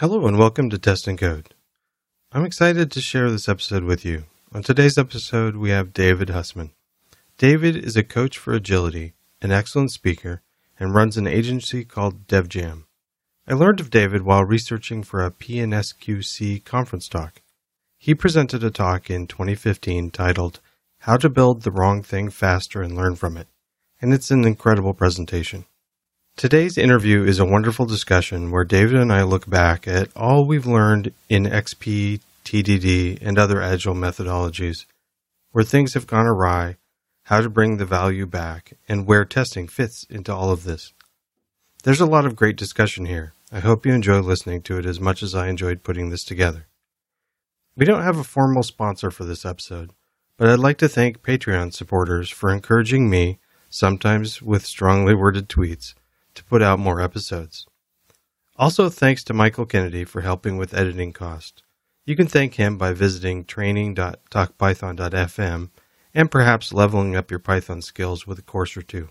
Hello and welcome to Test and Code. I'm excited to share this episode with you. On today's episode, we have David Hussman. David is a coach for agility, an excellent speaker, and runs an agency called DevJam. I learned of David while researching for a PNSQC conference talk. He presented a talk in 2015 titled, How to Build the Wrong Thing Faster and Learn From It, and it's an incredible presentation. Today's interview is a wonderful discussion where David and I look back at all we've learned in XP, TDD, and other Agile methodologies, where things have gone awry, how to bring the value back, and where testing fits into all of this. There's a lot of great discussion here. I hope you enjoy listening to it as much as I enjoyed putting this together. We don't have a formal sponsor for this episode, but I'd like to thank Patreon supporters for encouraging me, sometimes with strongly worded tweets, to put out more episodes. Also, thanks to Michael Kennedy for helping with editing costs. You can thank him by visiting training.talkpython.fm and perhaps leveling up your Python skills with a course or two.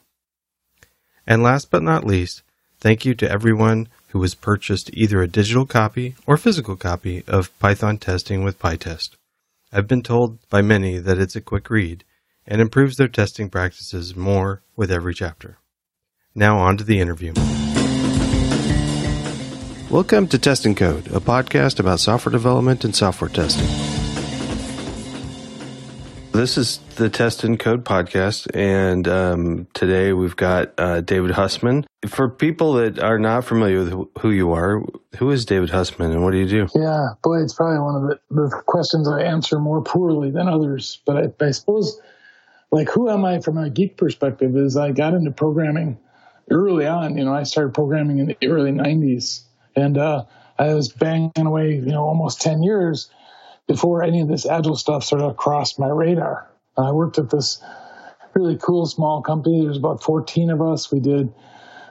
And last but not least, thank you to everyone who has purchased either a digital copy or physical copy of Python Testing with PyTest. I've been told by many that it's a quick read and improves their testing practices more with every chapter. Now on to the interview. Welcome to Test and Code, a podcast about software development and software testing. This is the Test and Code podcast, and today we've got David Hussman. For people that are not familiar with who you are, who is David Hussman and what do you do? Yeah, boy, it's probably one of the questions I answer more poorly than others, but I suppose, like, who am I from a geek perspective is I got into programming early on. You know, I started programming in the early 90s, and I was banging away, you know, almost 10 years before any of this Agile stuff sort of crossed my radar. I worked at this really cool small company. There was about 14 of us. We did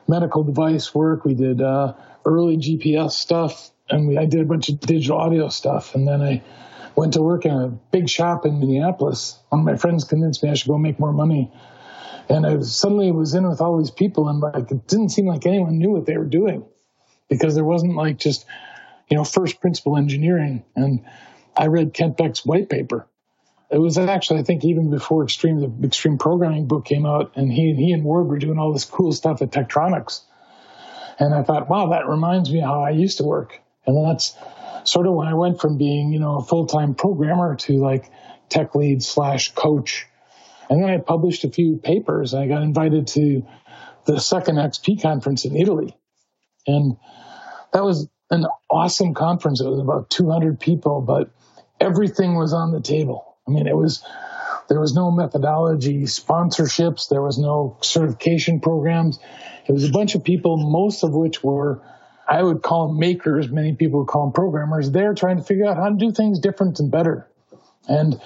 medical device work. We did early GPS stuff, and I did a bunch of digital audio stuff. And then I went to work in a big shop in Minneapolis. One of my friends convinced me I should go make more money. And I suddenly was in with all these people, and like it didn't seem like anyone knew what they were doing, because there wasn't like just, you know, first principle engineering. And I read Kent Beck's white paper. It was actually, I think, even before the Extreme Programming book came out, and he and Ward were doing all this cool stuff at Tektronix. And I thought, wow, that reminds me of how I used to work. And that's sort of when I went from being, you know, a full-time programmer to like tech lead / coach. And then I published a few papers. I got invited to the second XP conference in Italy. And that was an awesome conference. It was about 200 people, but everything was on the table. I mean, there was no methodology, sponsorships. There was no certification programs. It was a bunch of people, most of which were, I would call them makers. Many people would call them programmers. They're trying to figure out how to do things different and better. And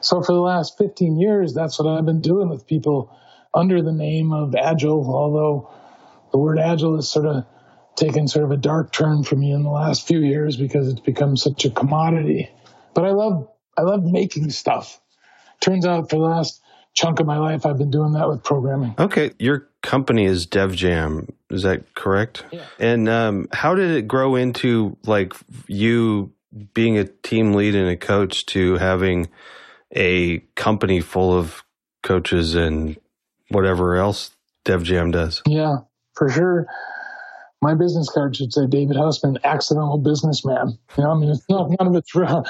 so for the last 15 years, that's what I've been doing with people under the name of Agile, although the word Agile has sort of taken sort of a dark turn for me in the last few years because it's become such a commodity. But I love making stuff. Turns out for the last chunk of my life, I've been doing that with programming. Okay. Your company is DevJam. Is that correct? Yeah. And how did it grow into like you being a team lead and a coach to having a company full of coaches and whatever else DevJam does? Yeah, for sure. My business card should say David Hussman, accidental businessman. You know, I mean, it's not, none of it's real.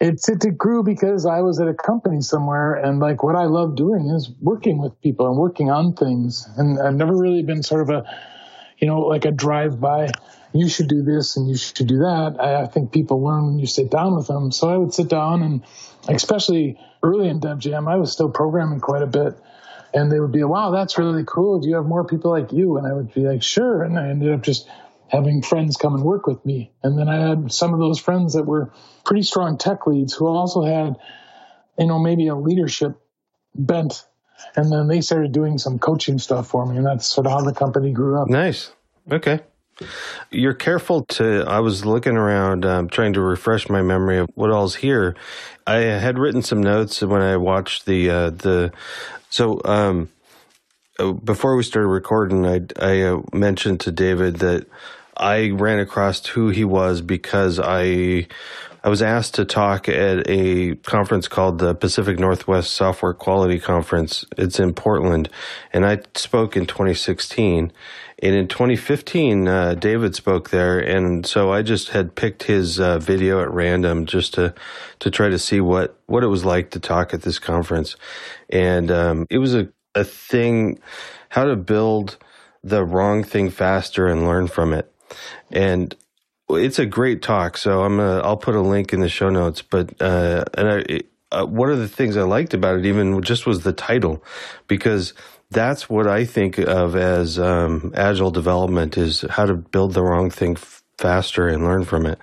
It grew because I was at a company somewhere, and like what I love doing is working with people and working on things. And I've never really been sort of a, you know, like a drive-by, you should do this and you should do that. I think people learn when you sit down with them. So I would sit down, and especially early in DevJam, I was still programming quite a bit. And they would be, wow, that's really cool. Do you have more people like you? And I would be like, sure. And I ended up just having friends come and work with me. And then I had some of those friends that were pretty strong tech leads who also had, you know, maybe a leadership bent. And then they started doing some coaching stuff for me. And that's sort of how the company grew up. Nice. Okay. You're careful to, I was looking around, trying to refresh my memory of what all's here. I had written some notes when I watched So before we started recording, I mentioned to David that I ran across who he was because I was asked to talk at a conference called the Pacific Northwest Software Quality Conference. It's in Portland, and I spoke in 2016. And in 2015, David spoke there, and so I just had picked his video at random just to try to see what it was like to talk at this conference. And it was a thing, how to build the wrong thing faster and learn from it. And it's a great talk, so I'll put a link in the show notes. But one of the things I liked about it even just was the title, because that's what I think of as agile development, is how to build the wrong thing faster and learn from it.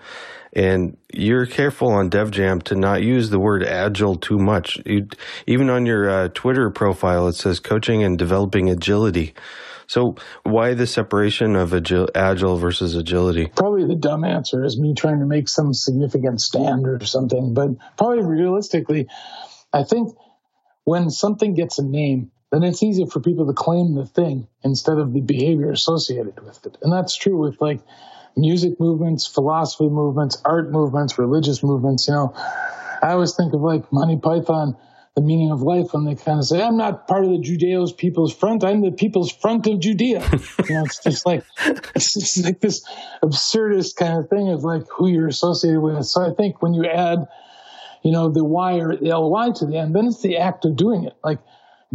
And you're careful on DevJam to not use the word agile too much. Even on your Twitter profile, it says coaching and developing agility. So why the separation of agile versus agility? Probably the dumb answer is me trying to make some significant stand or something. But probably realistically, I think when something gets a name, then it's easier for people to claim the thing instead of the behavior associated with it. And that's true with like music movements, philosophy movements, art movements, religious movements. You know, I always think of like Monty Python, The Meaning of Life, when they kind of say, I'm not part of the Judeo's people's front, I'm the people's front of Judea. You know, it's just like this absurdist kind of thing of like who you're associated with. So I think when you add, you know, the Y or the LY to the end, then it's the act of doing it. Like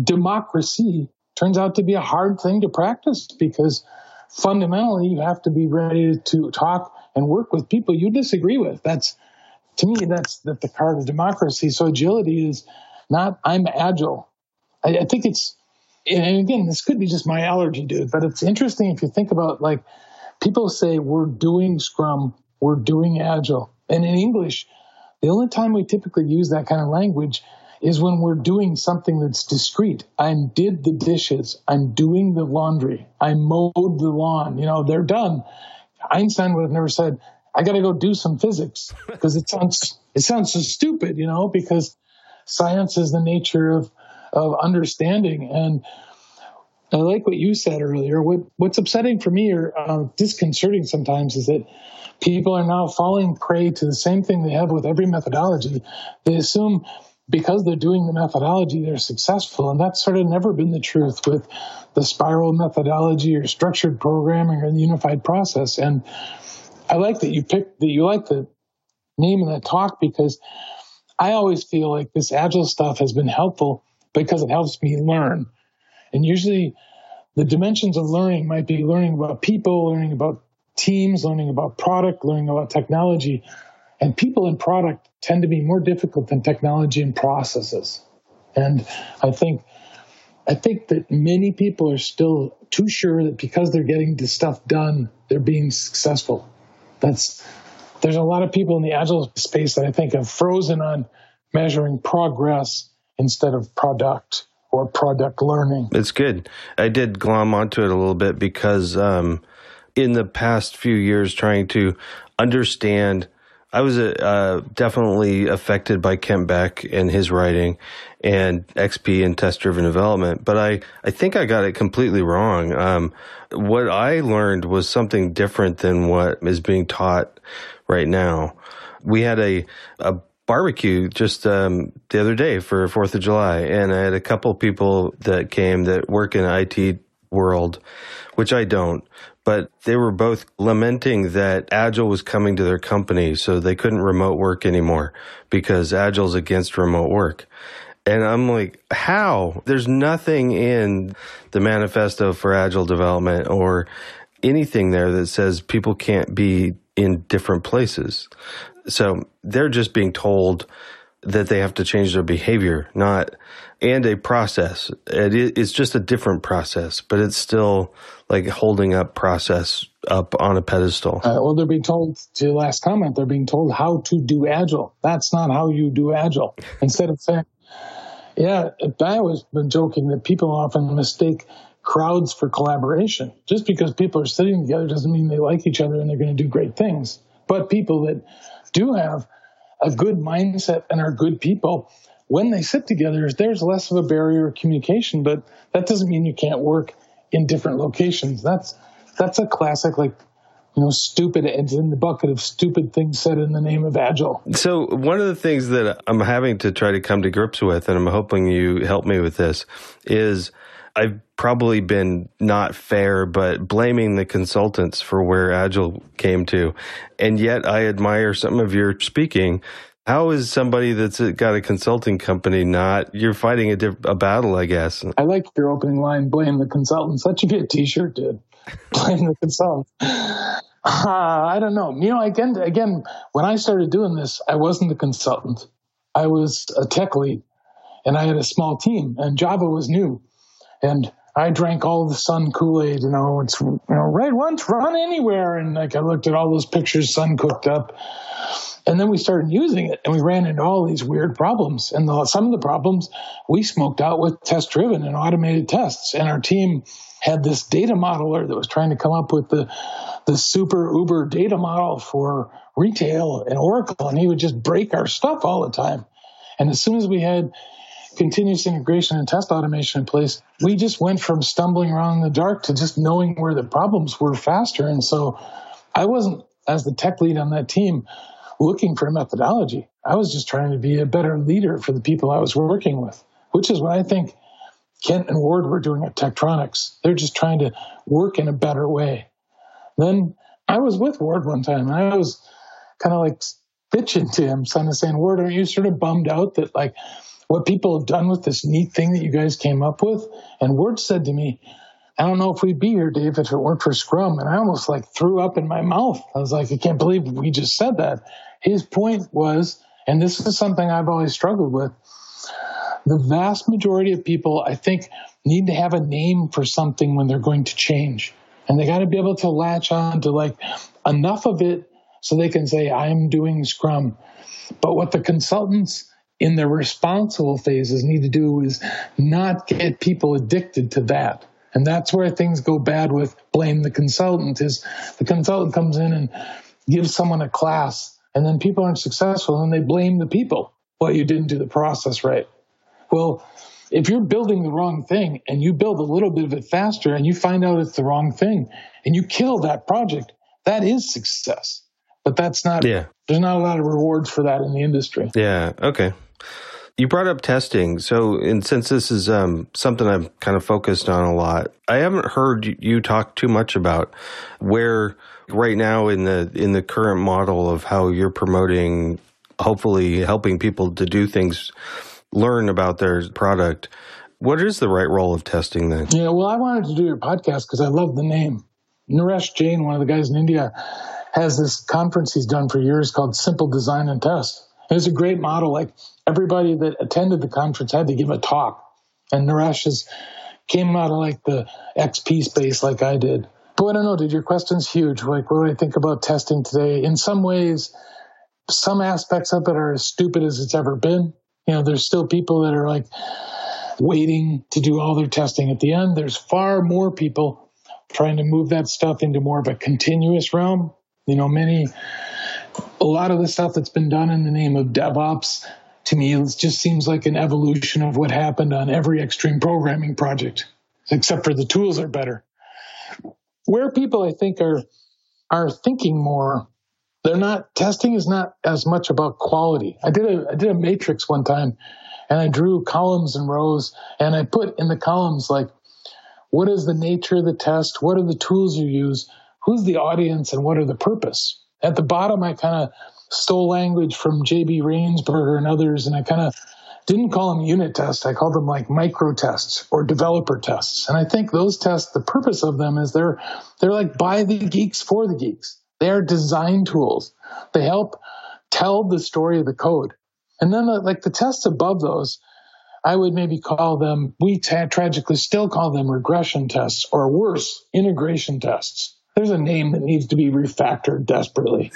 democracy turns out to be a hard thing to practice, because fundamentally you have to be ready to talk and work with people you disagree with. To me, that's the card of democracy. So agility is not, I'm agile. I think it's, and again, this could be just my allergy, dude, but it's interesting if you think about, like, people say we're doing Scrum, we're doing agile. And in English, the only time we typically use that kind of language is when we're doing something that's discrete. I did the dishes. I'm doing the laundry. I mowed the lawn. You know, they're done. Einstein would have never said, I got to go do some physics, because it sounds so stupid, you know, because science is the nature of understanding. And I like what you said earlier. What's upsetting for me, or disconcerting sometimes, is that people are now falling prey to the same thing they have with every methodology. They assume because they're doing the methodology, they're successful. And that's sort of never been the truth with the spiral methodology or structured programming or the unified process. And I like that you like the name of that talk, because I always feel like this agile stuff has been helpful because it helps me learn. And usually the dimensions of learning might be learning about people, learning about teams, learning about product, learning about technology. And people and product tend to be more difficult than technology and processes. And I think that many people are still too sure that because they're getting this stuff done, they're being successful. There's a lot of people in the agile space that I think have frozen on measuring progress instead of product or product learning. It's good. I did glom onto it a little bit because in the past few years, trying to understand, I was definitely affected by Kent Beck and his writing and XP and test-driven development, but I think I got it completely wrong. What I learned was something different than what is being taught right now. We had a barbecue just the other day for 4th of July, and I had a couple people that came that work in IT world, which I don't, but they were both lamenting that Agile was coming to their company, so they couldn't remote work anymore because Agile's against remote work. And I'm like, how? There's nothing in the manifesto for Agile development or anything there that says people can't be in different places. So they're just being told that they have to change their behavior, not, and a process. It's just a different process, but it's still like holding up process up on a pedestal. Well, they're being told, to your last comment, they're being told how to do Agile. That's not how you do Agile. Instead of saying, yeah, I was joking that people often mistake crowds for collaboration. Just because people are sitting together doesn't mean they like each other and they're going to do great things. But people that do have a good mindset and are good people, when they sit together, there's less of a barrier of communication, but that doesn't mean you can't work in different locations. That's a classic, like, stupid, it's in the bucket of stupid things said in the name of Agile. So one of the things that I'm having to try to come to grips with, and I'm hoping you help me with this, is I've probably been not fair, but blaming the consultants for where Agile came to. And yet I admire some of your speaking. How is somebody that's got a consulting company not? You're fighting a battle, I guess. I like your opening line, blame the consultants. That should be a t-shirt, dude. Blame the consultants. I don't know. You know, again, when I started doing this, I wasn't a consultant. I was a tech lead, and I had a small team, and Java was new. And I drank all the Sun Kool-Aid, it's, right once, run anywhere. And I looked at all those pictures Sun cooked up. And then we started using it, and we ran into all these weird problems. And some of the problems we smoked out with test-driven and automated tests. And our team had this data modeler that was trying to come up with the super uber data model for retail and Oracle, and he would just break our stuff all the time. And as soon as we had continuous integration and test automation in place, we just went from stumbling around in the dark to just knowing where the problems were faster. And so I wasn't, as the tech lead on that team, looking for a methodology. I was just trying to be a better leader for the people I was working with, which is what I think Kent and Ward were doing at Tektronix. They're just trying to work in a better way. Then I was with Ward one time, and I was kind of bitching to him, saying, Ward, are you sort of bummed out that what people have done with this neat thing that you guys came up with? And Ward said to me, I don't know if we'd be here, Dave, if it weren't for Scrum. And I almost threw up in my mouth. I was I can't believe we just said that. His point was, and this is something I've always struggled with, the vast majority of people, I think, need to have a name for something when they're going to change. And they got to be able to latch on to enough of it so they can say, I'm doing Scrum. But what the consultants in the responsible phases need to do is not get people addicted to that. And that's where things go bad with blame the consultant, is the consultant comes in and gives someone a class, and then people aren't successful, and they blame the people. Well, you didn't do the process right. Well, if you're building the wrong thing, and you build a little bit of it faster, and you find out it's the wrong thing, and you kill that project, that is success. But that's not, There's not a lot of rewards for that in the industry. Yeah, okay. You brought up testing. So, and since this is something I'm kind of focused on a lot, I haven't heard you talk too much about where right now in the current model of how you're promoting, hopefully helping people to do things, learn about their product. What is the right role of testing then? Yeah, well, I wanted to do your podcast because I love the name. Naresh Jain, one of the guys in India, has this conference he's done for years called Simple Design and Test. It was a great model. Everybody that attended the conference had to give a talk. And Naresh came out of the XP space like I did. But I don't know, dude, your question's huge. What do I think about testing today? In some ways, some aspects of it are as stupid as it's ever been. There's still people that are waiting to do all their testing at the end. There's far more people trying to move that stuff into more of a continuous realm. A lot of the stuff that's been done in the name of DevOps, to me, it just seems like an evolution of what happened on every extreme programming project, except for the tools are better. Where people, I think, are thinking more, testing is not as much about quality. I did a matrix one time, and I drew columns and rows, and I put in the columns, what is the nature of the test? What are the tools you use? Who's the audience, and what are the purpose? At the bottom, I kind of stole language from J.B. Rainsberger and others, and I kind of didn't call them unit tests. I called them micro tests or developer tests. And I think those tests, the purpose of them is they're by the geeks for the geeks. They are design tools. They help tell the story of the code. And then the tests above those, I would maybe call them, we tragically still call them regression tests, or worse, integration tests. There's a name that needs to be refactored desperately.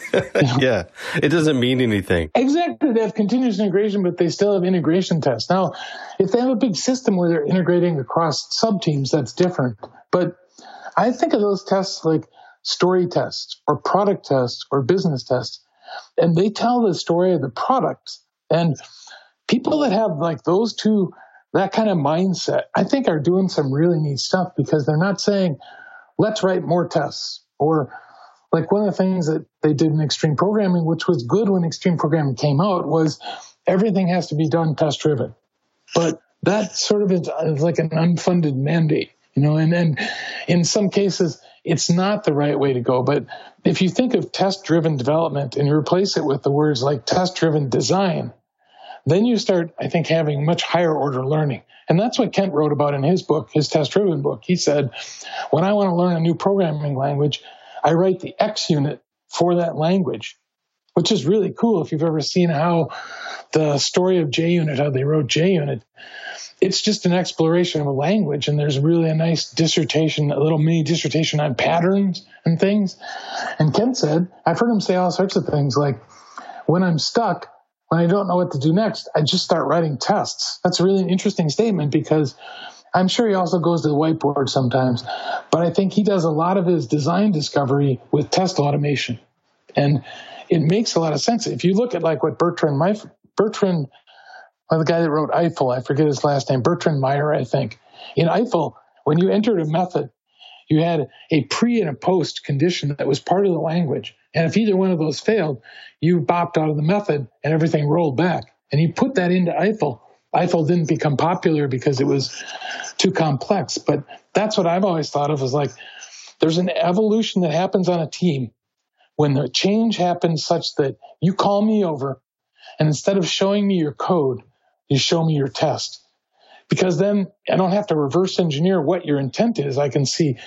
Yeah, it doesn't mean anything. Exactly. They have continuous integration, but they still have integration tests. Now, if they have a big system where they're integrating across sub-teams, that's different. But I think of those tests like story tests or product tests or business tests, and they tell the story of the product. And people that have those two, that kind of mindset, I think are doing some really neat stuff, because they're not saying, let's write more tests, or Like one of the things that they did in extreme programming, which was good when extreme programming came out, was everything has to be done test-driven. But that sort of is like an unfunded mandate, you know, and in some cases, it's not the right way to go. But if you think of test-driven development and you replace it with the words like test-driven design, then you start, I think, having much higher order learning. And that's what Kent wrote about in his book, his test-driven book. He said, when I want to learn a new programming language, I write the XUnit for that language, which is really cool if you've ever seen how the story of JUnit, how they wrote JUnit. It's just an exploration of a language, and there's really a nice dissertation, a little mini dissertation on patterns and things. And Kent said, I've heard him say all sorts of things like, when I'm stuck, when I don't know what to do next, I just start writing tests. That's really an interesting statement, because I'm sure he also goes to the whiteboard sometimes, but I think he does a lot of his design discovery with test automation. And it makes a lot of sense. If you look at like what Bertrand, the guy that wrote Eiffel, I forget his last name, Bertrand Meyer, I think. In Eiffel, when you entered a method, you had a pre and a post condition that was part of the language. And if either one of those failed, you bopped out of the method and everything rolled back. And you put that into Eiffel. Eiffel didn't become popular because it was too complex. But that's what I've always thought of as like, there's an evolution that happens on a team when the change happens such that you call me over, and instead of showing me your code, you show me your test. Because then I don't have to reverse engineer what your intent is. I can see,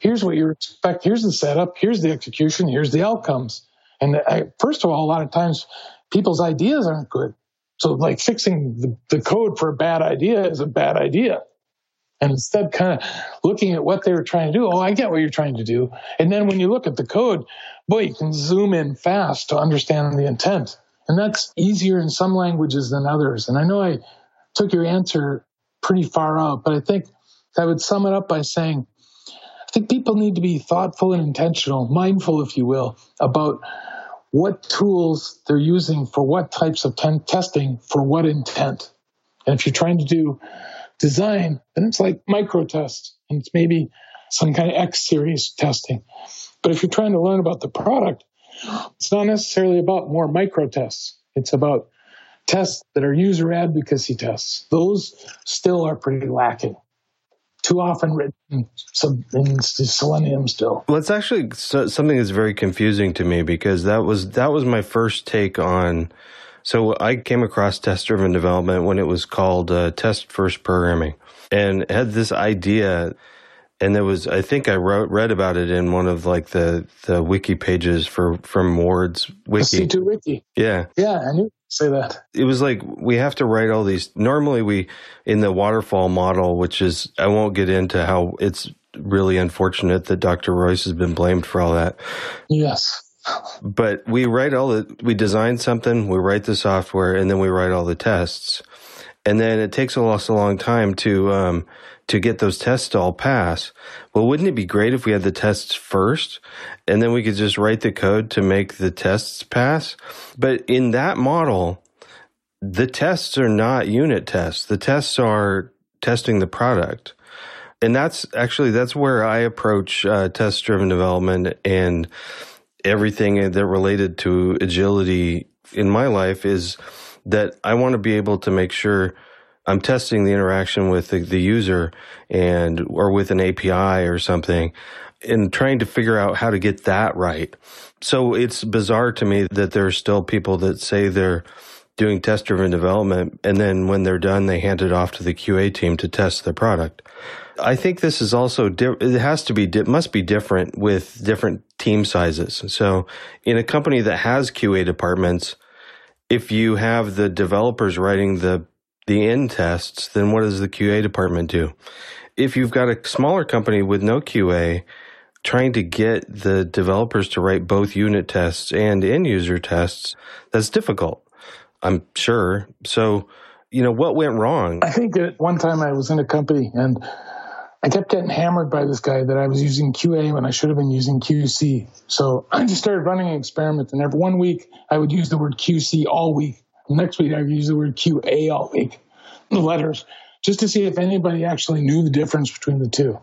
here's what you expect. Here's the setup. Here's the execution. Here's the outcomes. And first of all, a lot of times people's ideas aren't good. So like fixing the code for a bad idea is a bad idea. And instead kind of looking at what they were trying to do, oh, I get what you're trying to do. And then when you look at the code, boy, you can zoom in fast to understand the intent. And that's easier in some languages than others. And I know I took your answer pretty far out, but I think I would sum it up by saying, I think people need to be thoughtful and intentional, mindful, if you will, about what tools they're using for what types of testing for what intent. And if you're trying to do design, then it's like micro tests, and it's maybe some kind of X series testing. But if you're trying to learn about the product, it's not necessarily about more micro tests. It's about tests that are user advocacy tests. Those still are pretty lacking. Too often written in Selenium still. Well, it's actually something that's very confusing to me, because that was my first take on. So I came across test-driven development when it was called test-first programming, and had this idea. And there was, I think I read about it in one of like the wiki pages from Ward's wiki. The C2 wiki. Yeah. Yeah, I knew you'd say that. It was like, we have to write all these. Normally in the waterfall model, which is, I won't get into how it's really unfortunate that Dr. Royce has been blamed for all that. Yes. But we design something, we write the software, and then we write all the tests. And then it takes us a long time to get those tests to all pass. Well, wouldn't it be great if we had the tests first, and then we could just write the code to make the tests pass? But in that model, the tests are not unit tests. The tests are testing the product. And that's where I approach test-driven development and everything that related to agility in my life is that I want to be able to make sure I'm testing the interaction with the user or with an API or something, and trying to figure out how to get that right. So it's bizarre to me that there are still people that say they're doing test-driven development, and then when they're done, they hand it off to the QA team to test the product. I think this is also it must be different with different team sizes. So in a company that has QA departments, if you have the developers writing the end tests, then what does the QA department do? If you've got a smaller company with no QA, trying to get the developers to write both unit tests and end user tests, that's difficult, I'm sure. So, what went wrong? I think at one time I was in a company and I kept getting hammered by this guy that I was using QA when I should have been using QC. So I just started running an experiment, and every 1 week I would use the word QC all week. Next week, I use the word QA all week, the letters, just to see if anybody actually knew the difference between the two.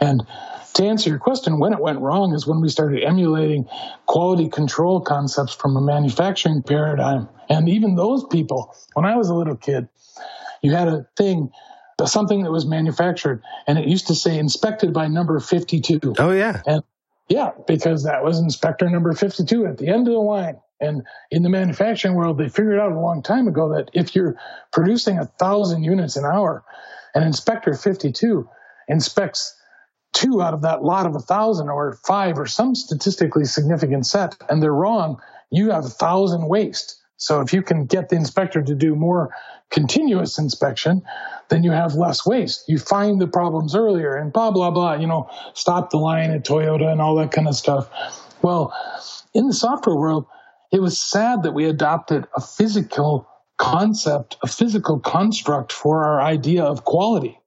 And to answer your question, when it went wrong is when we started emulating quality control concepts from a manufacturing paradigm. And even those people, when I was a little kid, you had a thing, something that was manufactured, and it used to say inspected by number 52. Oh, yeah. And yeah, because that was inspector number 52 at the end of the line. And in the manufacturing world, they figured out a long time ago that if you're producing 1,000 units an hour, an inspector 52 inspects 2 out of that lot of 1,000 or 5 or some statistically significant set, and they're wrong, you have 1,000 waste. So if you can get the inspector to do more continuous inspection, then you have less waste. You find the problems earlier and blah, blah, blah, you know, stop the line at Toyota and all that kind of stuff. Well, in the software world, it was sad that we adopted a physical concept, a physical construct for our idea of quality.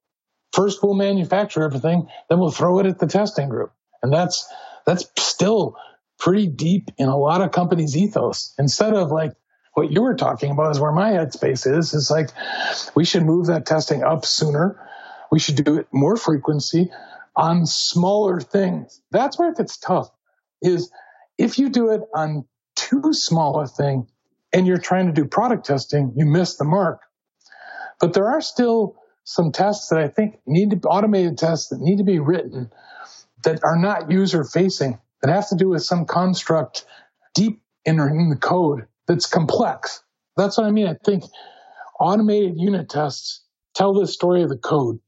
First, we'll manufacture everything, then we'll throw it at the testing group. And that's still pretty deep in a lot of companies' ethos. Instead of like what you were talking about is where my headspace is. It's like we should move that testing up sooner. We should do it more frequency on smaller things. That's where it gets tough, is if you do it on too small a thing and you're trying to do product testing, you miss the mark. But there are still some tests that I think need to be automated tests that need to be written that are not user facing, that have to do with some construct deep in the code that's complex. That's what I mean. I think automated unit tests tell the story of the code.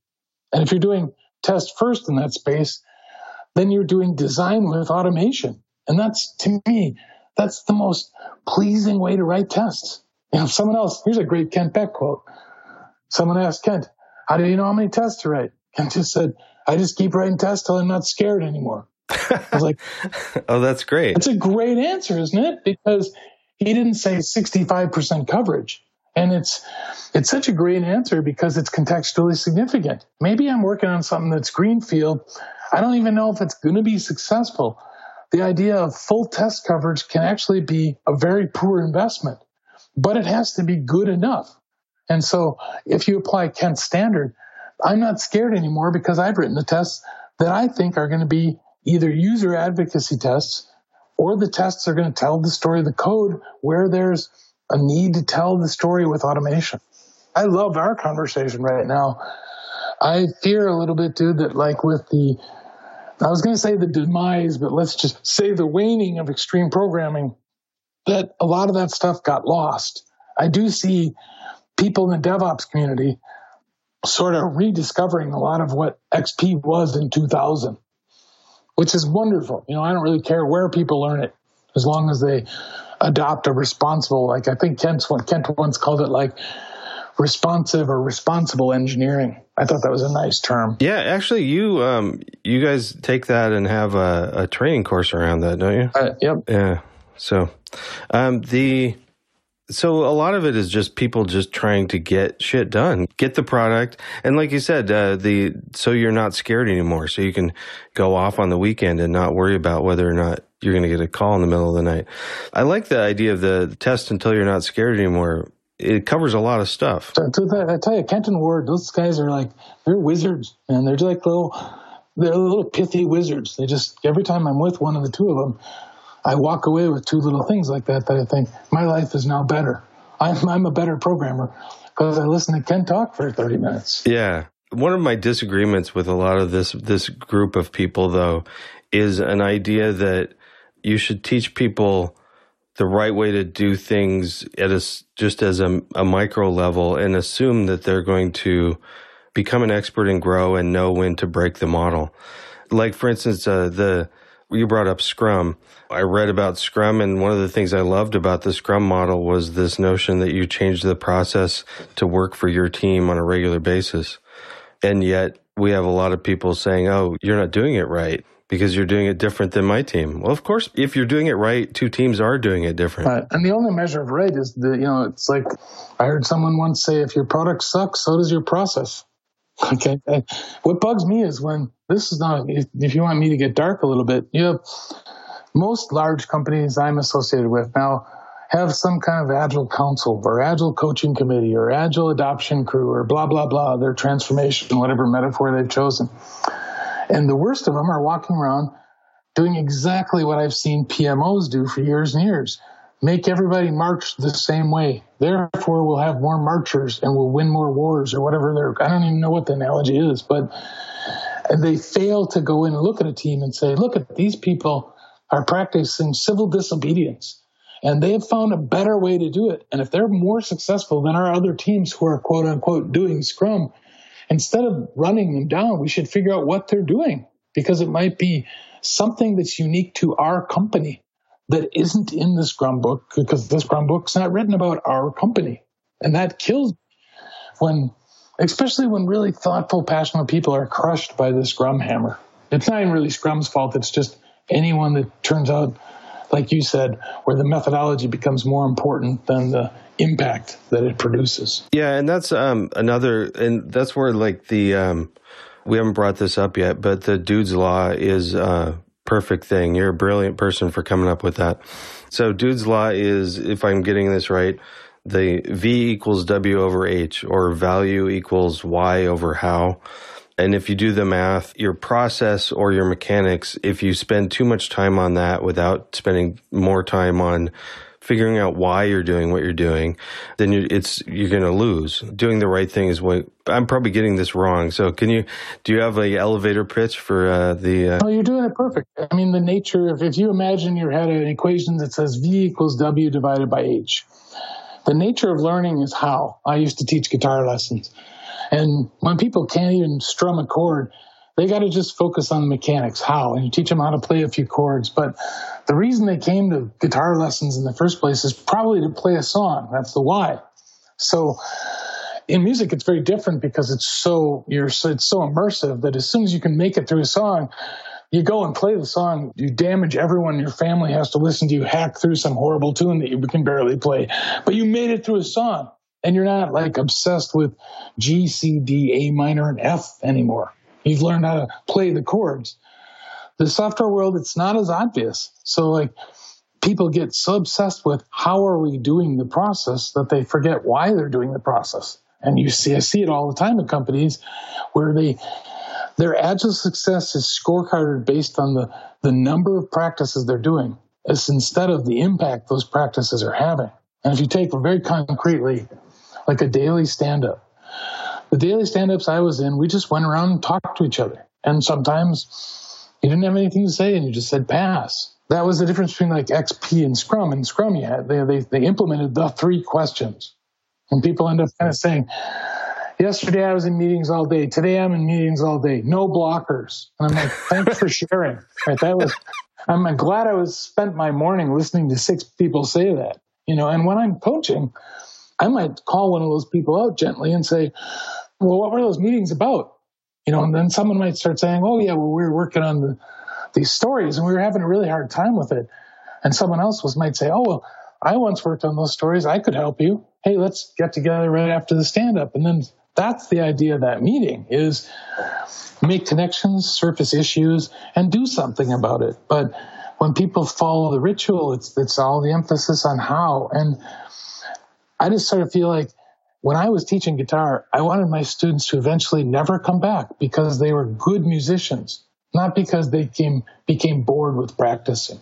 And if you're doing test first in that space, then you're doing design with automation. And that's, to me, that's the most pleasing way to write tests. You know, someone else, here's a great Kent Beck quote. Someone asked Kent, how do you know how many tests to write? Kent just said, I just keep writing tests till I'm not scared anymore. I was like, oh, that's great. It's a great answer, isn't it? Because he didn't say 65% coverage. And it's such a great answer because it's contextually significant. Maybe I'm working on something that's greenfield. I don't even know if it's going to be successful. The idea of full test coverage can actually be a very poor investment, but it has to be good enough. And so if you apply Kent's standard, I'm not scared anymore because I've written the tests that I think are going to be either user advocacy tests or the tests are going to tell the story of the code where there's a need to tell the story with automation. I love our conversation right now. I fear a little bit, dude, that like with the, I was going to say the demise, but let's just say the waning of extreme programming, that a lot of that stuff got lost. I do see people in the DevOps community sort of rediscovering a lot of what XP was in 2000, which is wonderful. You know, I don't really care where people learn it as long as they adopt a responsible, like I think Kent once called it like responsive or responsible engineering. I thought that was a nice term. Yeah, actually, you guys take that and have a training course around that, don't you? Yep. Yeah. So, so a lot of it is just people just trying to get shit done, get the product, and like you said, so you're not scared anymore, so you can go off on the weekend and not worry about whether or not you're going to get a call in the middle of the night. I like the idea of the test until you're not scared anymore. It covers a lot of stuff. I tell you, Kent and Ward, those guys are like, they're wizards, and they're just like they're little pithy wizards. They just, every time I'm with one of the two of them, I walk away with two little things like that I think, my life is now better. I'm a better programmer because I listen to Kent talk for 30 minutes. Yeah. One of my disagreements with a lot of this group of people, though, is an idea that you should teach people the right way to do things at just as a micro level and assume that they're going to become an expert and grow and know when to break the model. Like, for instance, you brought up Scrum. I read about Scrum, and one of the things I loved about the Scrum model was this notion that you change the process to work for your team on a regular basis. And yet we have a lot of people saying, oh, you're not doing it right, because you're doing it different than my team. Well, of course, if you're doing it right, two teams are doing it different. And the only measure of right is it's like I heard someone once say, if your product sucks, so does your process. Okay. What bugs me is when this is not, if you want me to get dark a little bit, you have most large companies I'm associated with now have some kind of agile council or agile coaching committee or agile adoption crew or blah, blah, blah, their transformation, whatever metaphor they've chosen. And the worst of them are walking around doing exactly what I've seen PMOs do for years and years. Make everybody march the same way. Therefore, we'll have more marchers and we'll win more wars or whatever. I don't even know what the analogy is, but they fail to go in and look at a team and say, look at these people are practicing civil disobedience. And they have found a better way to do it. And if they're more successful than our other teams who are, quote unquote, doing Scrum, instead of running them down, we should figure out what they're doing, because it might be something that's unique to our company that isn't in the Scrum book, because the Scrum book's not written about our company. And that kills when, especially when really thoughtful, passionate people are crushed by the Scrum hammer. It's not even really Scrum's fault. It's just anyone that turns out, like you said, where the methodology becomes more important than the impact that it produces. Yeah, and that's that's where, like, the we haven't brought this up yet, but the dude's law is perfect thing. You're a brilliant person for coming up with that. So dude's law is, if I'm getting this right, the V equals W over H, or value equals Y over how. And if you do the math, your process or your mechanics, if you spend too much time on that without spending more time on figuring out why you're doing what you're doing, then you're going to lose. Doing the right thing is what I'm probably getting this wrong. So do you have an elevator pitch for Oh, you're doing it perfect. I mean, the nature of, if you imagine you had an equation that says V equals W divided by H, the nature of learning is how. I used to teach guitar lessons. And when people can't even strum a chord, they got to just focus on mechanics, how, and you teach them how to play a few chords. But the reason they came to guitar lessons in the first place is probably to play a song. That's the why. So in music, it's very different, because it's so immersive that as soon as you can make it through a song, you go and play the song, you damage everyone, your family has to listen to you hack through some horrible tune that you can barely play. But you made it through a song. And you're not, like, obsessed with G, C, D, A minor, and F anymore. You've learned how to play the chords. The software world, it's not as obvious. So, like, people get so obsessed with how are we doing the process that they forget why they're doing the process. And I see it all the time at companies where their agile success is scorecarded based on the number of practices they're doing. It's instead of the impact those practices are having. And if you take very concretely, like a daily stand-up. The daily stand-ups I was in, we just went around and talked to each other. And sometimes you didn't have anything to say and you just said pass. That was the difference between, like, XP and Scrum. In Scrum, you had, they implemented the 3 questions. And people end up kind of saying, yesterday I was in meetings all day. Today I'm in meetings all day. No blockers. And I'm like, thanks for sharing. Right, I'm glad I spent my morning listening to 6 people say that. You know, and when I'm coaching, I might call one of those people out gently and say, well, what were those meetings about? You know, and then someone might start saying, oh, yeah, well, we were working on these stories and we were having a really hard time with it. And someone else might say, oh, well, I once worked on those stories. I could help you. Hey, let's get together right after the stand-up. And then that's the idea of that meeting, is make connections, surface issues, and do something about it. But when people follow the ritual, it's all the emphasis on how. And I just sort of feel like when I was teaching guitar, I wanted my students to eventually never come back because they were good musicians, not because they became bored with practicing,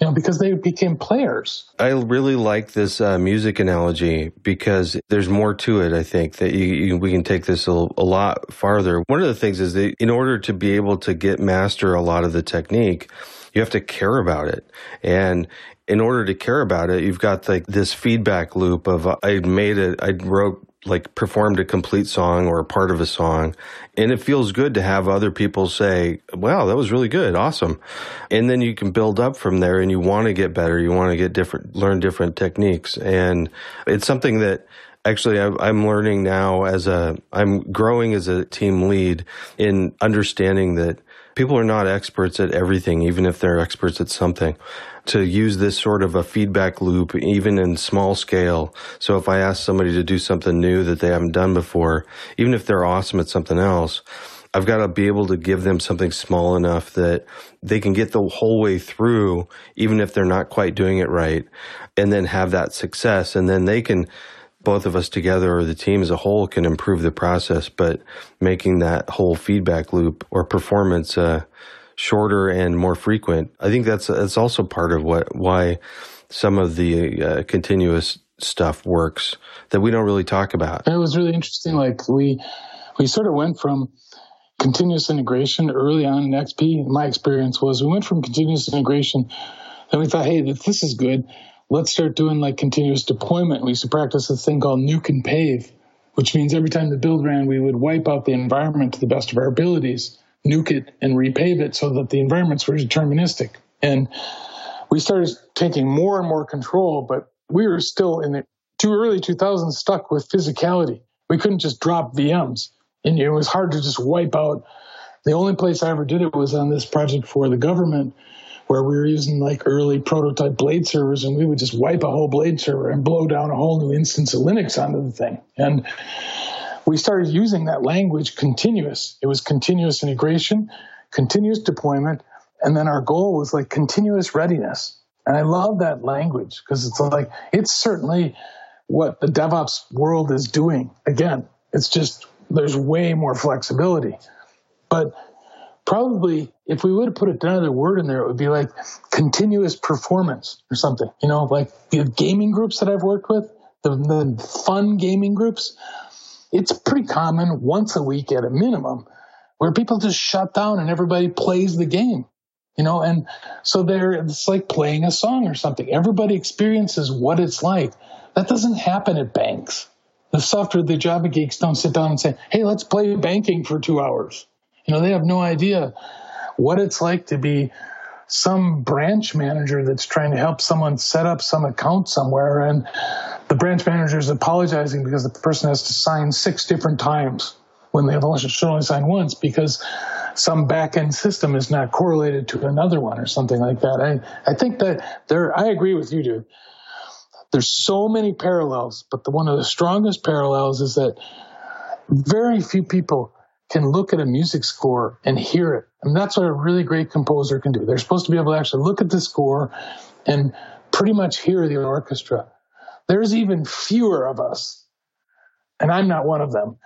you know, because they became players. I really like this music analogy because there's more to it, I think, that we can take this a lot farther. One of the things is that in order to be able to master a lot of the technique, you have to care about it. And in order to care about it, you've got, like, this feedback loop of performed a complete song or a part of a song. And it feels good to have other people say, wow, that was really good. Awesome. And then you can build up from there and you want to get better. You want to get learn different techniques. And it's something that actually I'm learning now I'm growing as a team lead in understanding that people are not experts at everything, even if they're experts at something. To use this sort of a feedback loop, even in small scale. So if I ask somebody to do something new that they haven't done before, even if they're awesome at something else, I've got to be able to give them something small enough that they can get the whole way through, even if they're not quite doing it right, and then have that success. And then they can both of us together or the team as a whole can improve the process, but making that whole feedback loop or performance shorter and more frequent. I think that's also part of why some of the continuous stuff works that we don't really talk about. It was really interesting. Like we sort of went from continuous integration early on in XP. My experience was we went from continuous integration, then we thought, hey, this is good. Let's start doing like continuous deployment. We used to practice this thing called nuke and pave, which means every time the build ran, we would wipe out the environment to the best of our abilities, nuke it and repave it so that the environments were deterministic. And we started taking more and more control, but we were still in the too early 2000s stuck with physicality. We couldn't just drop VMs. And it was hard to just wipe out. The only place I ever did it was on this project for the government, where we were using like early prototype blade servers, and we would just wipe a whole blade server and blow down a whole new instance of Linux onto the thing. And we started using that language continuous. It was continuous integration, continuous deployment, and then our goal was like continuous readiness. And I love that language because it's like, it's certainly what the DevOps world is doing. Again, it's just there's way more flexibility. But probably if we would have put another word in there, it would be like continuous performance or something. You know, like the gaming groups that I've worked with, the fun gaming groups, it's pretty common once a week at a minimum where people just shut down and everybody plays the game, you know. And so it's like playing a song or something. Everybody experiences what it's like. That doesn't happen at banks. The software, the Java geeks don't sit down and say, hey, let's play banking for 2 hours. You know, they have no idea what it's like to be some branch manager that's trying to help someone set up some account somewhere, and the branch manager is apologizing because the person has to sign 6 different times when they should only sign once because some back-end system is not correlated to another one or something like that. I think that I agree with you, dude. There's so many parallels, but one of the strongest parallels is that very few people can look at a music score and hear it. And that's what a really great composer can do. They're supposed to be able to actually look at the score and pretty much hear the orchestra. There's even fewer of us, and I'm not one of them,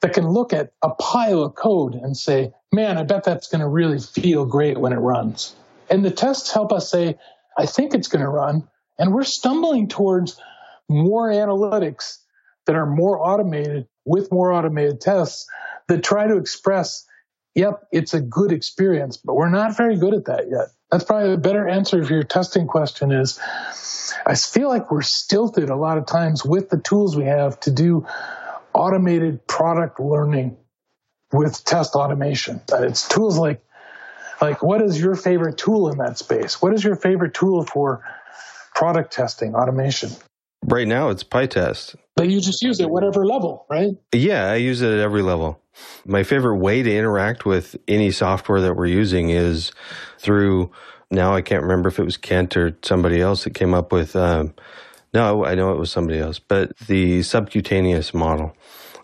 that can look at a pile of code and say, man, I bet that's going to really feel great when it runs. And the tests help us say, I think it's going to run. And we're stumbling towards more analytics that are more automated with more automated tests that try to express, yep, it's a good experience, but we're not very good at that yet. That's probably a better answer if your testing question is, I feel like we're stilted a lot of times with the tools we have to do automated product learning with test automation. It's tools like what is your favorite tool in that space? What is your favorite tool for product testing automation? Right now, it's PyTest. But you just use it whatever level, right? Yeah, I use it at every level. My favorite way to interact with any software that we're using is through, now I can't remember if it was Kent or somebody else that came up with, no, I know it was somebody else, but the subcutaneous model.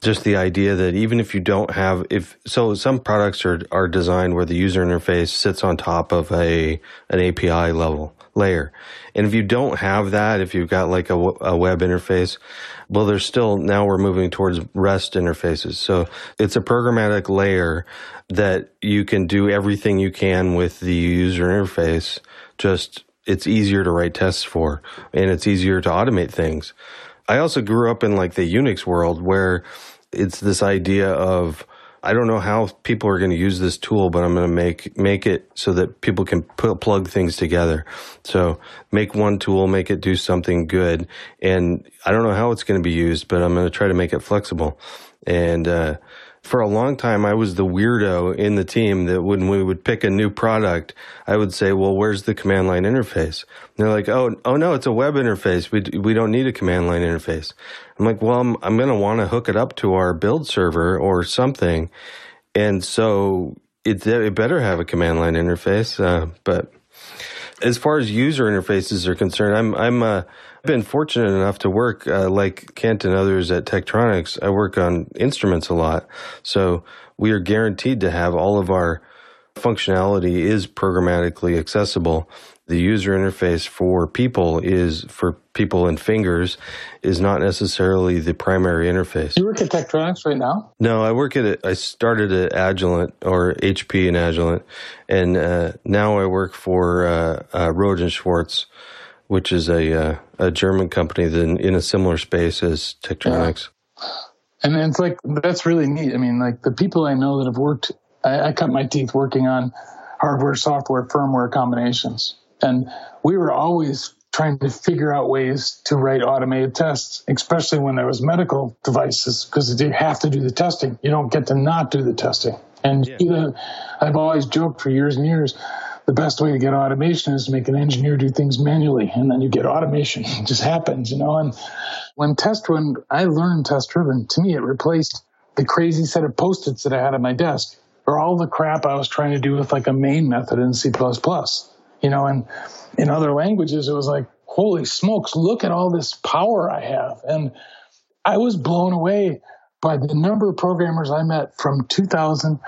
Just the idea that even if you don't have, so some products are designed where the user interface sits on top of an API level layer. And if you don't have that, if you've got like a web interface, well, there's still, now we're moving towards REST interfaces. So it's a programmatic layer that you can do everything you can with the user interface. Just, it's easier to write tests for, and it's easier to automate things. I also grew up in like the Unix world where it's this idea of, I don't know how people are going to use this tool, but I'm going to make it so that people can plug things together. So make one tool, make it do something good. And I don't know how it's going to be used, but I'm going to try to make it flexible. And for a long time, I was the weirdo in the team that when we would pick a new product, I would say, well, where's the command line interface? And they're like, oh no, it's a web interface. We don't need a command line interface. I'm like, well, I'm going to want to hook it up to our build server or something. And so it better have a command line interface. But as far as user interfaces are concerned, I've been fortunate enough to work like Kent and others at Tektronix. I work on instruments a lot. So we are guaranteed to have all of our functionality is programmatically accessible. the user interface for people and fingers is not necessarily the primary interface. Do you work at Tektronix right now? No, I started at Agilent, or HP and Agilent, and now I work for Roden Schwartz, which is a German company that in a similar space as Tektronix. Yeah. And it's like, that's really neat. I mean, like the people I know that have worked, I cut my teeth working on hardware, software, firmware combinations. And we were always trying to figure out ways to write automated tests, especially when there was medical devices, because you have to do the testing. You don't get to not do the testing. And yeah. I've always joked for years and years, the best way to get automation is to make an engineer do things manually, and then you get automation. It just happens, you know. And when I learned test-driven, to me it replaced the crazy set of Post-its that I had on my desk, or all the crap I was trying to do with like a main method in C++. You know, and in other languages, it was like, holy smokes, look at all this power I have. And I was blown away by the number of programmers I met from 2000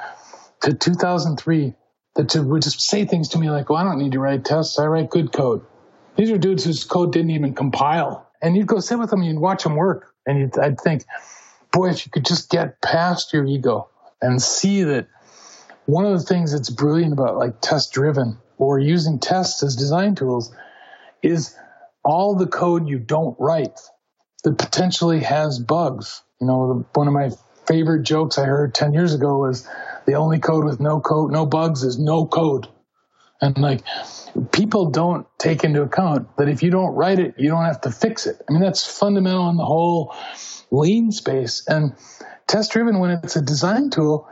to 2003 that would just say things to me like, well, I don't need to write tests. I write good code. These are dudes whose code didn't even compile. And you'd go sit with them and you'd watch them work. And I'd think, boy, if you could just get past your ego and see that one of the things that's brilliant about like test-driven or using tests as design tools is all the code you don't write that potentially has bugs. You know, one of my favorite jokes I heard 10 years ago was the only code with no bugs is no code. And like, people don't take into account that if you don't write it, you don't have to fix it. I mean, that's fundamental in the whole lean space. And test-driven, when it's a design tool,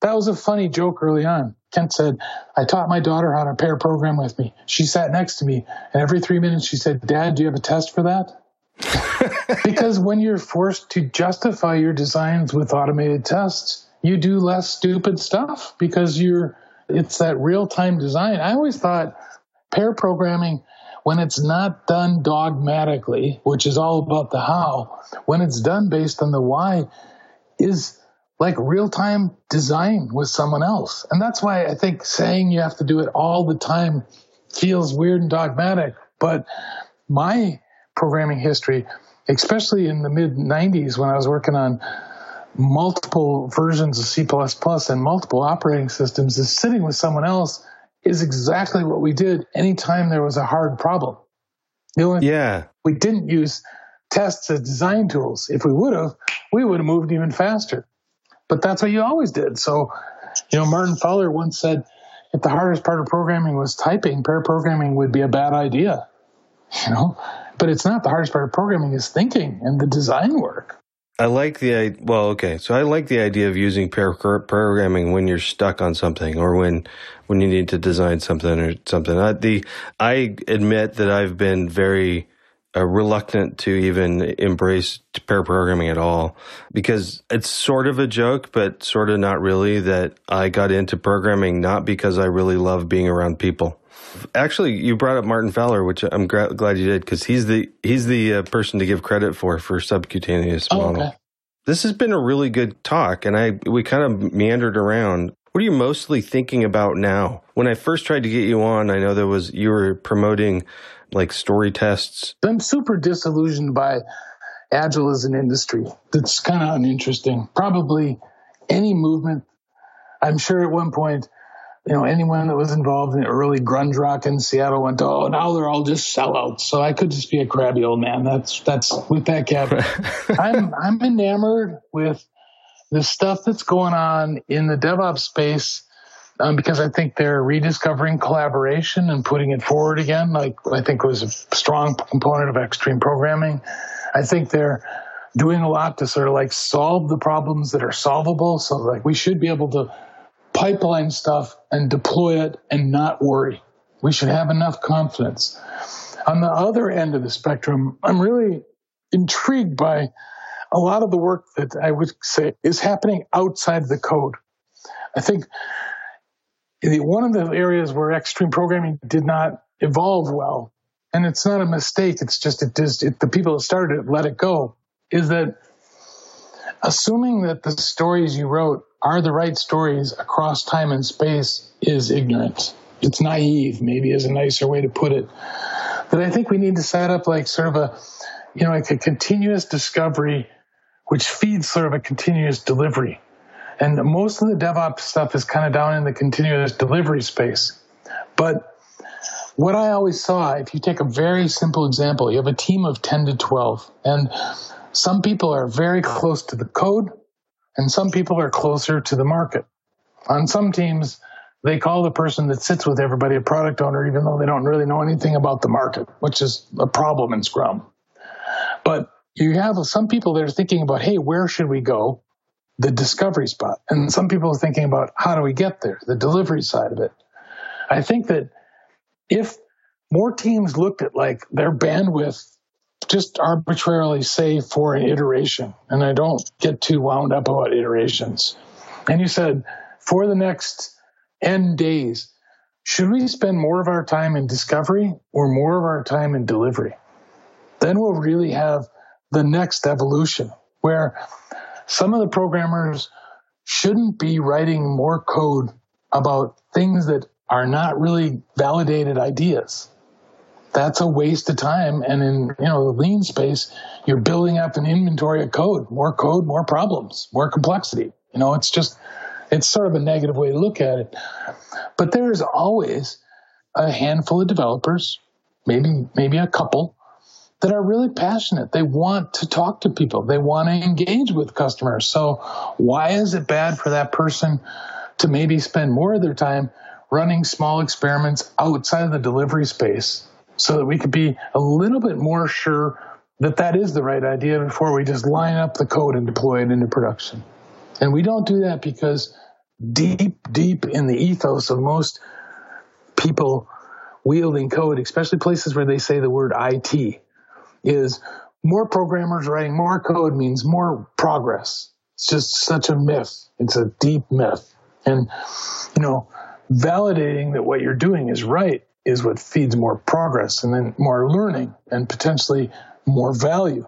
that was a funny joke early on. Kent said, I taught my daughter how to pair program with me. She sat next to me, and every 3 minutes she said, Dad, do you have a test for that? Because when you're forced to justify your designs with automated tests, you do less stupid stuff because it's that real-time design. I always thought pair programming, when it's not done dogmatically, which is all about the how, when it's done based on the why, is like real-time design with someone else. And that's why I think saying you have to do it all the time feels weird and dogmatic. But my programming history, especially in the mid-90s when I was working on multiple versions of C++ and multiple operating systems, is sitting with someone else is exactly what we did anytime there was a hard problem. The only thing we didn't use tests as design tools. If we would have, moved even faster. But that's what you always did. So, you know, Martin Fowler once said, if the hardest part of programming was typing, pair programming would be a bad idea, you know? But it's not. The hardest part of programming is thinking and the design work. I like the idea of using pair programming when you're stuck on something or when you need to design something or something. I admit that I've been very reluctant to even embrace pair programming at all, because it's sort of a joke, but sort of not really, that I got into programming not because I really love being around people. Actually, you brought up Martin Fowler, which I'm glad you did, because he's the person to give credit for subcutaneous model. Okay. This has been a really good talk, and we kind of meandered around. What are you mostly thinking about now? When I first tried to get you on, I know you were promoting like story tests. I'm super disillusioned by Agile as an industry. That's kind of uninteresting. Probably any movement, I'm sure at one point, you know, anyone that was involved in early grunge rock in Seattle went, oh, now they're all just sellouts. So I could just be a crabby old man. That's with that caveat. I'm enamored with the stuff that's going on in the DevOps space, because I think they're rediscovering collaboration and putting it forward again, like I think was a strong component of extreme programming. I think they're doing a lot to sort of like solve the problems that are solvable. So like we should be able to pipeline stuff and deploy it and not worry. We should have enough confidence. On the other end of the spectrum, I'm really intrigued by a lot of the work that I would say is happening outside the code. I think one of the areas where extreme programming did not evolve well, and it's not a mistake, it's just the people that started it let it go, is that assuming that the stories you wrote are the right stories across time and space is ignorant. it's naive, maybe is a nicer way to put it, that I think we need to set up like sort of a, you know, like a continuous discovery, which feeds sort of a continuous delivery. And most of the DevOps stuff is kind of down in the continuous delivery space. But what I always saw, if you take a very simple example, you have a team of 10 to 12, and some people are very close to the code, and some people are closer to the market. On some teams, they call the person that sits with everybody a product owner, even though they don't really know anything about the market, which is a problem in Scrum. But you have some people that are thinking about, hey, where should we go? The discovery spot. And some people are thinking about, how do we get there? The delivery side of it. I think that if more teams looked at like their bandwidth, just arbitrarily say for an iteration, and I don't get too wound up about iterations. And you said, for the next N days, should we spend more of our time in discovery or more of our time in delivery? Then we'll really have the next evolution where some of the programmers shouldn't be writing more code about things that are not really validated ideas. That's a waste of time. And in, you know, the lean space, you're building up an inventory of code, more problems, more complexity. You know, it's just, it's sort of a negative way to look at it. But there is always a handful of developers, maybe a couple, that are really passionate. They want to talk to people. They want to engage with customers. So why is it bad for that person to maybe spend more of their time running small experiments outside of the delivery space so that we could be a little bit more sure that that is the right idea before we just line up the code and deploy it into production? And we don't do that because deep in the ethos of most people wielding code, especially places where they say the word IT, is more programmers writing more code means more progress. It's just such a myth. It's a deep myth. And, you know, validating that what you're doing is right is what feeds more progress and then more learning and potentially more value.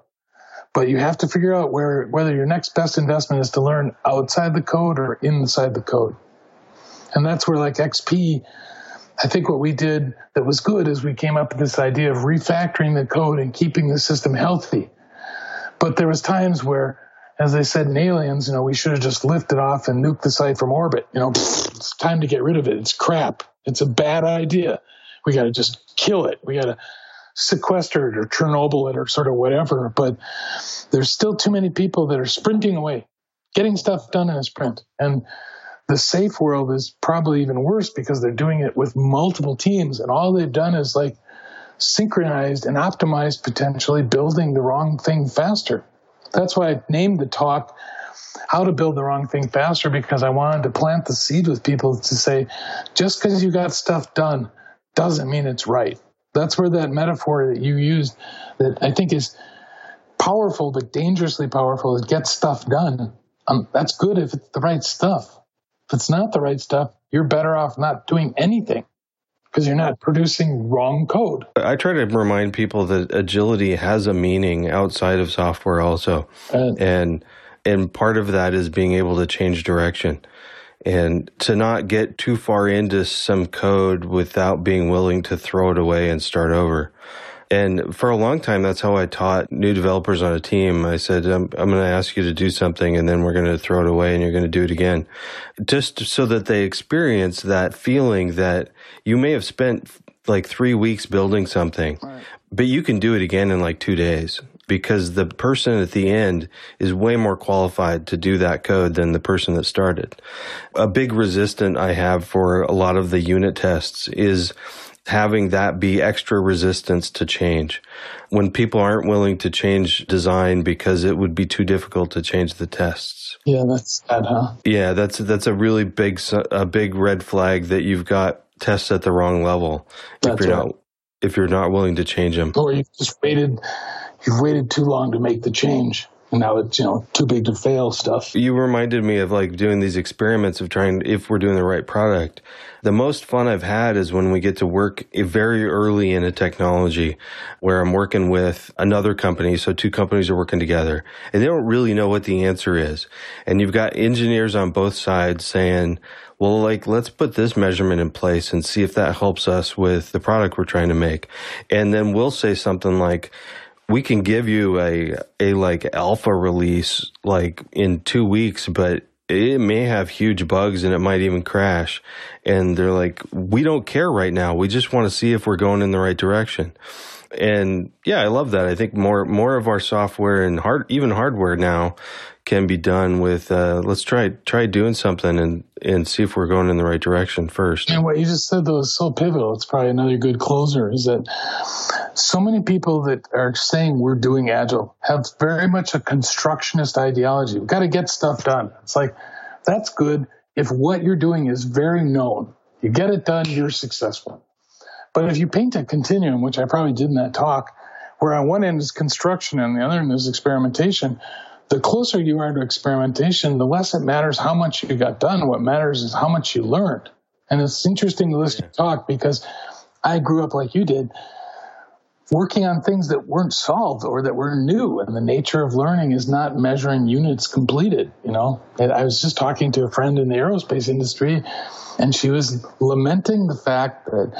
But you have to figure out whether your next best investment is to learn outside the code or inside the code. And that's where like XP, I think what we did that was good is we came up with this idea of refactoring the code and keeping the system healthy. But there was times where, as they said in Aliens, you know, we should have just lifted off and nuked the site from orbit. You know, it's time to get rid of it. It's crap. It's a bad idea. We got to just kill it. We got to sequester it or Chernobyl it or sort of whatever, but there's still too many people that are sprinting away, getting stuff done in a sprint. And the SAFe world is probably even worse because they're doing it with multiple teams and all they've done is like synchronized and optimized, potentially building the wrong thing faster. That's why I named the talk How to Build the Wrong Thing Faster, because I wanted to plant the seed with people to say, just because you got stuff done doesn't mean it's right. That's where that metaphor that you used that I think is powerful, but dangerously powerful, is get stuff done. That's good if it's the right stuff. If it's not the right stuff, you're better off not doing anything because you're not producing wrong code. I try to remind people that agility has a meaning outside of software also. And part of that is being able to change direction. And to not get too far into some code without being willing to throw it away and start over. And for a long time, that's how I taught new developers on a team. I said, I'm going to ask you to do something and then we're going to throw it away and you're going to do it again. Just so that they experience that feeling that you may have spent like 3 weeks building something, right, but you can do it again in like 2 days. Because the person at the end is way more qualified to do that code than the person that started. A big resistance I have for a lot of the unit tests is having that be extra resistance to change. When people aren't willing to change design because it would be too difficult to change the tests. Yeah, that's sad, huh? Yeah, that's a really big red flag that you've got tests at the wrong level. That's if you're not willing to change them. Or you've waited too long to make the change. Now it's, you know, too big to fail stuff. You reminded me of like doing these experiments of trying if we're doing the right product. The most fun I've had is when we get to work very early in a technology where I'm working with another company. So two companies are working together and they don't really know what the answer is. And you've got engineers on both sides saying, well, like, let's put this measurement in place and see if that helps us with the product we're trying to make. And then we'll say something like, we can give you a like alpha release like in 2 weeks, but it may have huge bugs and it might even crash. And they're like, we don't care right now. We just want to see if we're going in the right direction. And yeah, I love that. I think more of our software and even hardware now can be done with, let's try doing something and see if we're going in the right direction first. And what you just said, though, is so pivotal. It's probably another good closer, is that so many people that are saying we're doing Agile have very much a constructionist ideology. We've got to get stuff done. It's like, that's good if what you're doing is very known. You get it done, you're successful. But if you paint a continuum, which I probably did in that talk, where on one end is construction and the other end is experimentation, the closer you are to experimentation, the less it matters how much you got done. What matters is how much you learned. And it's interesting to listen to talk because I grew up like you did, working on things that weren't solved or that were new. And the nature of learning is not measuring units completed. You know, I was just talking to a friend in the aerospace industry, and she was lamenting the fact that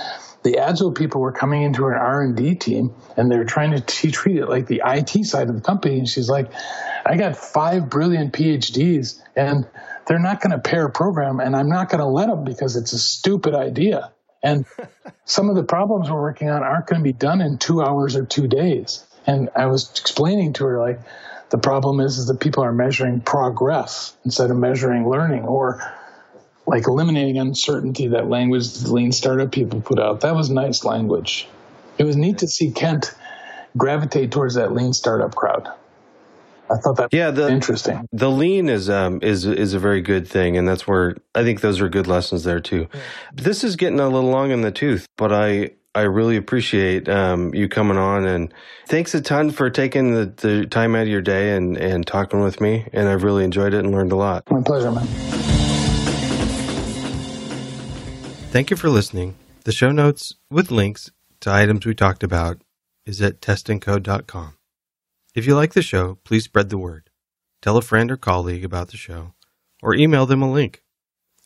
the Agile people were coming into an R&D team, and they were trying to treat it like the IT side of the company. And she's like, I got 5 brilliant PhDs, and they're not going to pair a program, and I'm not going to let them because it's a stupid idea. And some of the problems we're working on aren't going to be done in 2 hours or 2 days. And I was explaining to her, like, the problem is that people are measuring progress instead of measuring learning, or like eliminating uncertainty, that language the Lean Startup people put out. That was nice language. It was neat to see Kent gravitate towards that Lean Startup crowd. I thought that was interesting. The lean is a very good thing, and that's where I think those are good lessons there too. Yeah. This is getting a little long in the tooth, but I really appreciate you coming on, and thanks a ton for taking the time out of your day and talking with me, and I've really enjoyed it and learned a lot. My pleasure, man. Thank you for listening. The show notes with links to items we talked about is at testandcode.com. If you like the show, please spread the word. Tell a friend or colleague about the show, or email them a link.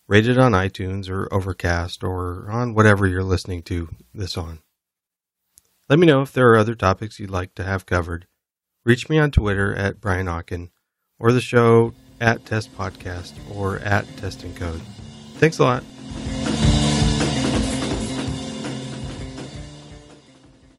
Rate it on iTunes or Overcast or on whatever you're listening to this on. Let me know if there are other topics you'd like to have covered. Reach me on Twitter at Brian Auken, or the show at Test Podcast or at Test and Code. Thanks a lot.